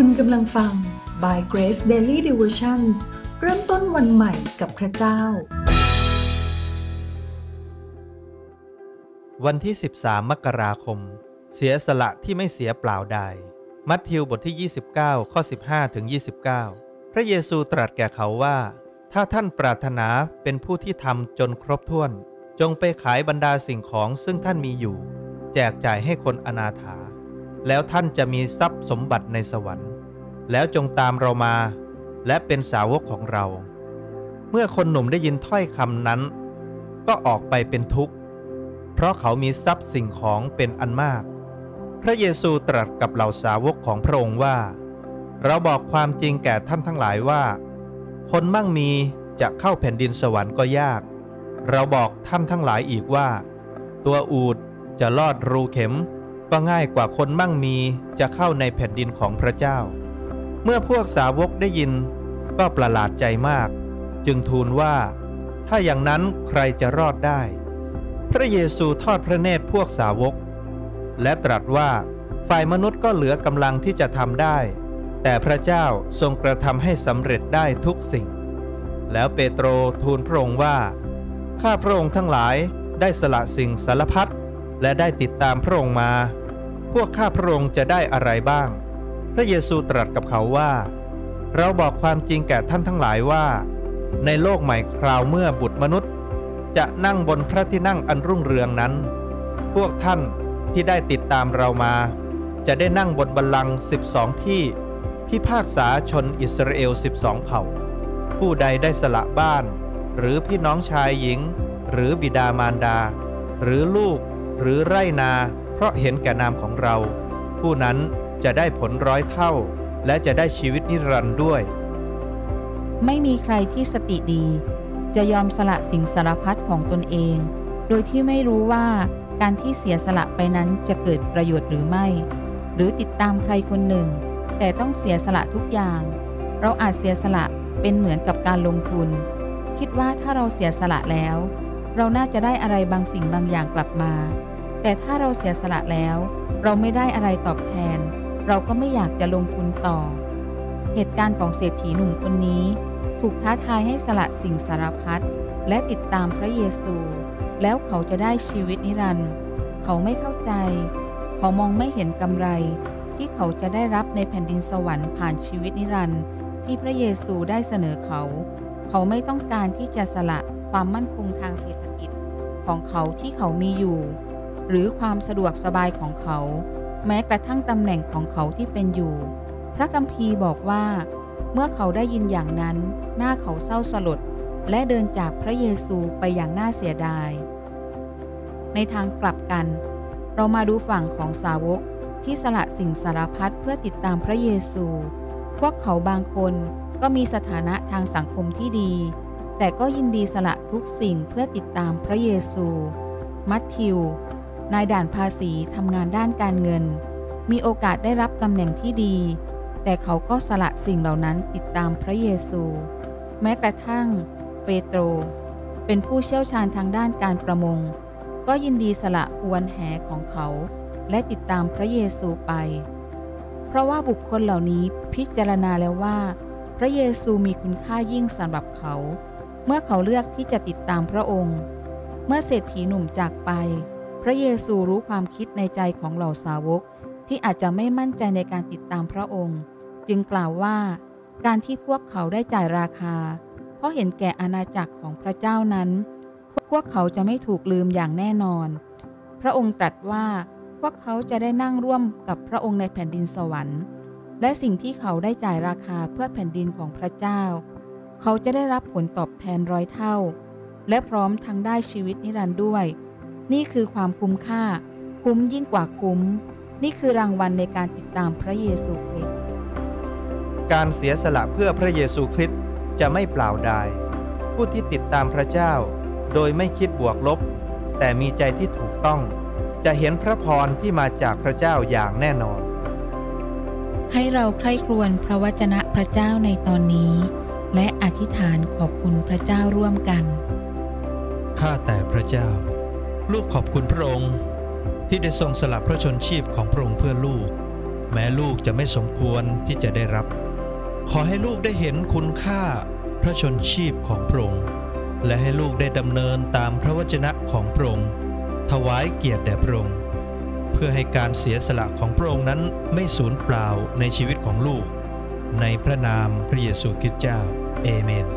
คุณกำลังฟัง By Grace Daily Devotions เริ่มต้นวันใหม่กับพระเจ้าวันที่13มกราคมเสียสละที่ไม่เสียเปล่าใดมัทธิวบทที่29ข้อ15ถึง29พระเยซูตรัสแก่เขาว่าถ้าท่านปรารถนาเป็นผู้ที่ทำจนครบถ้วนจงไปขายบรรดาสิ่งของซึ่งท่านมีอยู่แจกจ่ายให้คนอนาถาแล้วท่านจะมีทรัพย์สมบัติในสวรรค์แล้วจงตามเรามาและเป็นสาวกของเราเมื่อคนหนุ่มได้ยินถ้อยคำนั้นก็ออกไปเป็นทุกข์เพราะเขามีทรัพย์สิ่งของเป็นอันมากพระเยซูตรัสกับเหล่าสาวกของพระองค์ว่าเราบอกความจริงแก่ท่านทั้งหลายว่าคนมั่งมีจะเข้าแผ่นดินสวรรค์ก็ยากเราบอกท่านทั้งหลายอีกว่าตัวอูฐจะลอดรูเข็มก็ง่ายกว่าคนมั่งมีจะเข้าในแผ่นดินของพระเจ้าเมื่อพวกสาวกได้ยินก็ประหลาดใจมากจึงทูลว่าถ้าอย่างนั้นใครจะรอดได้พระเยซูทอดพระเนตรพวกสาวกและตรัสว่าฝ่ายมนุษย์ก็เหลือกำลังที่จะทำได้แต่พระเจ้าทรงกระทำให้สำเร็จได้ทุกสิ่งแล้วเปโตรทูลพระองค์ว่าข้าพระองค์ทั้งหลายได้สละสิ่งสารพัดและได้ติดตามพระองค์มาพวกข้าพระองค์จะได้อะไรบ้างพระเยซูตรัสกับเขาว่าเราบอกความจริงแก่ท่านทั้งหลายว่าในโลกใหม่คราวเมื่อบุตรมนุษย์จะนั่งบนพระที่นั่งอันรุ่งเรืองนั้นพวกท่านที่ได้ติดตามเรามาจะได้นั่งบนบัลลังก์12ที่พิพากษาชนอิสราเอล12เผ่าผู้ใดได้สละบ้านหรือพี่น้องชายหญิงหรือบิดามารดาหรือลูกหรือไร่นาเพราะเห็นแก่นามของเราผู้นั้นจะได้ผล100 เท่าและจะได้ชีวิตนิรันดร์ด้วยไม่มีใครที่สติดีจะยอมสละสิ่งสารพัดของตนเองโดยที่ไม่รู้ว่าการที่เสียสละไปนั้นจะเกิดประโยชน์หรือไม่หรือติดตามใครคนหนึ่งแต่ต้องเสียสละทุกอย่างเราอาจเสียสละเป็นเหมือนกับการลงทุนคิดว่าถ้าเราเสียสละแล้วเราน่าจะได้อะไรบางสิ่งบางอย่างกลับมาแต่ถ้าเราเสียสละแล้วเราไม่ได้อะไรตอบแทนเราก็ไม่อยากจะลงทุนต่อเหตุการณ์ของเศรษฐีหนุ่มคนนี้ถูกท้าทายให้สละสิ่งสารพัดและติดตามพระเยซูแล้วเขาจะได้ชีวิตนิรันดร์เขาไม่เข้าใจเขามองไม่เห็นกำไรที่เขาจะได้รับในแผ่นดินสวรรค์ผ่านชีวิตนิรันดร์ที่พระเยซูได้เสนอเขาเขาไม่ต้องการที่จะสละความมั่นคงทางเศรษฐกิจของเขาที่เขามีอยู่หรือความสะดวกสบายของเขาแม้กระทั่งตำแหน่งของเขาที่เป็นอยู่พระคัมภีร์บอกว่าเมื่อเขาได้ยินอย่างนั้นหน้าเขาเศร้าสลดและเดินจากพระเยซูไปอย่างน่าเสียดายในทางกลับกันเรามาดูฝั่งของสาวกที่สละสิ่งสารพัดเพื่อติดตามพระเยซูพวกเขาบางคนก็มีสถานะทางสังคมที่ดีแต่ก็ยินดีสละทุกสิ่งเพื่อติดตามพระเยซูมัทธิวนายด่านภาษีทำงานด้านการเงินมีโอกาสได้รับตำแหน่งที่ดีแต่เขาก็สละสิ่งเหล่านั้นติดตามพระเยซูแม้กระทั่งเปโตรเป็นผู้เชี่ยวชาญทางด้านการประมงก็ยินดีสละอวนแหของเขาและติดตามพระเยซูไปเพราะว่าบุคคลเหล่านี้พิจารณาแล้วว่าพระเยซูมีคุณค่ายิ่งสำหรับเขาเมื่อเขาเลือกที่จะติดตามพระองค์เมื่อเศรษฐีหนุ่มจากไปพระเยซูรู้ความคิดในใจของเหล่าสาวกที่อาจจะไม่มั่นใจในการติดตามพระองค์จึงกล่าวว่าการที่พวกเขาได้จ่ายราคาเพราะเห็นแก่อาณาจักรของพระเจ้านั้นพวกเขาจะไม่ถูกลืมอย่างแน่นอนพระองค์ตรัสว่าพวกเขาจะได้นั่งร่วมกับพระองค์ในแผ่นดินสวรรค์และสิ่งที่เขาได้จ่ายราคาเพื่อแผ่นดินของพระเจ้าเขาจะได้รับผลตอบแทน100 เท่าและพร้อมทั้งได้ชีวิตนิรันดร์ด้วยนี่คือความคุ้มค่าคุ้มยิ่งกว่าคุ้มนี่คือรางวัลในการติดตามพระเยซูคริสต์การเสียสละเพื่อพระเยซูคริสต์จะไม่เปล่าดายผู้ที่ติดตามพระเจ้าโดยไม่คิดบวกลบแต่มีใจที่ถูกต้องจะเห็นพระพรที่มาจากพระเจ้าอย่างแน่นอนให้เราใคร่ครวญพระวจนะพระเจ้าในตอนนี้และอธิษฐานขอบคุณพระเจ้าร่วมกันข้าแต่พระเจ้าลูกขอบคุณพระองค์ที่ได้ทรงสละพระชนชีพของพระองค์เพื่อลูก แม้ลูกจะไม่สมควรที่จะได้รับขอให้ลูกได้เห็นคุณค่าพระชนชีพของพระองค์และให้ลูกได้ดำเนินตามพระวจนะของพระองค์ถวายเกียรติแด่พระองค์เพื่อให้การเสียสละของพระองค์นั้นไม่สูญเปล่าในชีวิตของลูกในพระนามพระเยซูคริสต์เจ้าเอเมน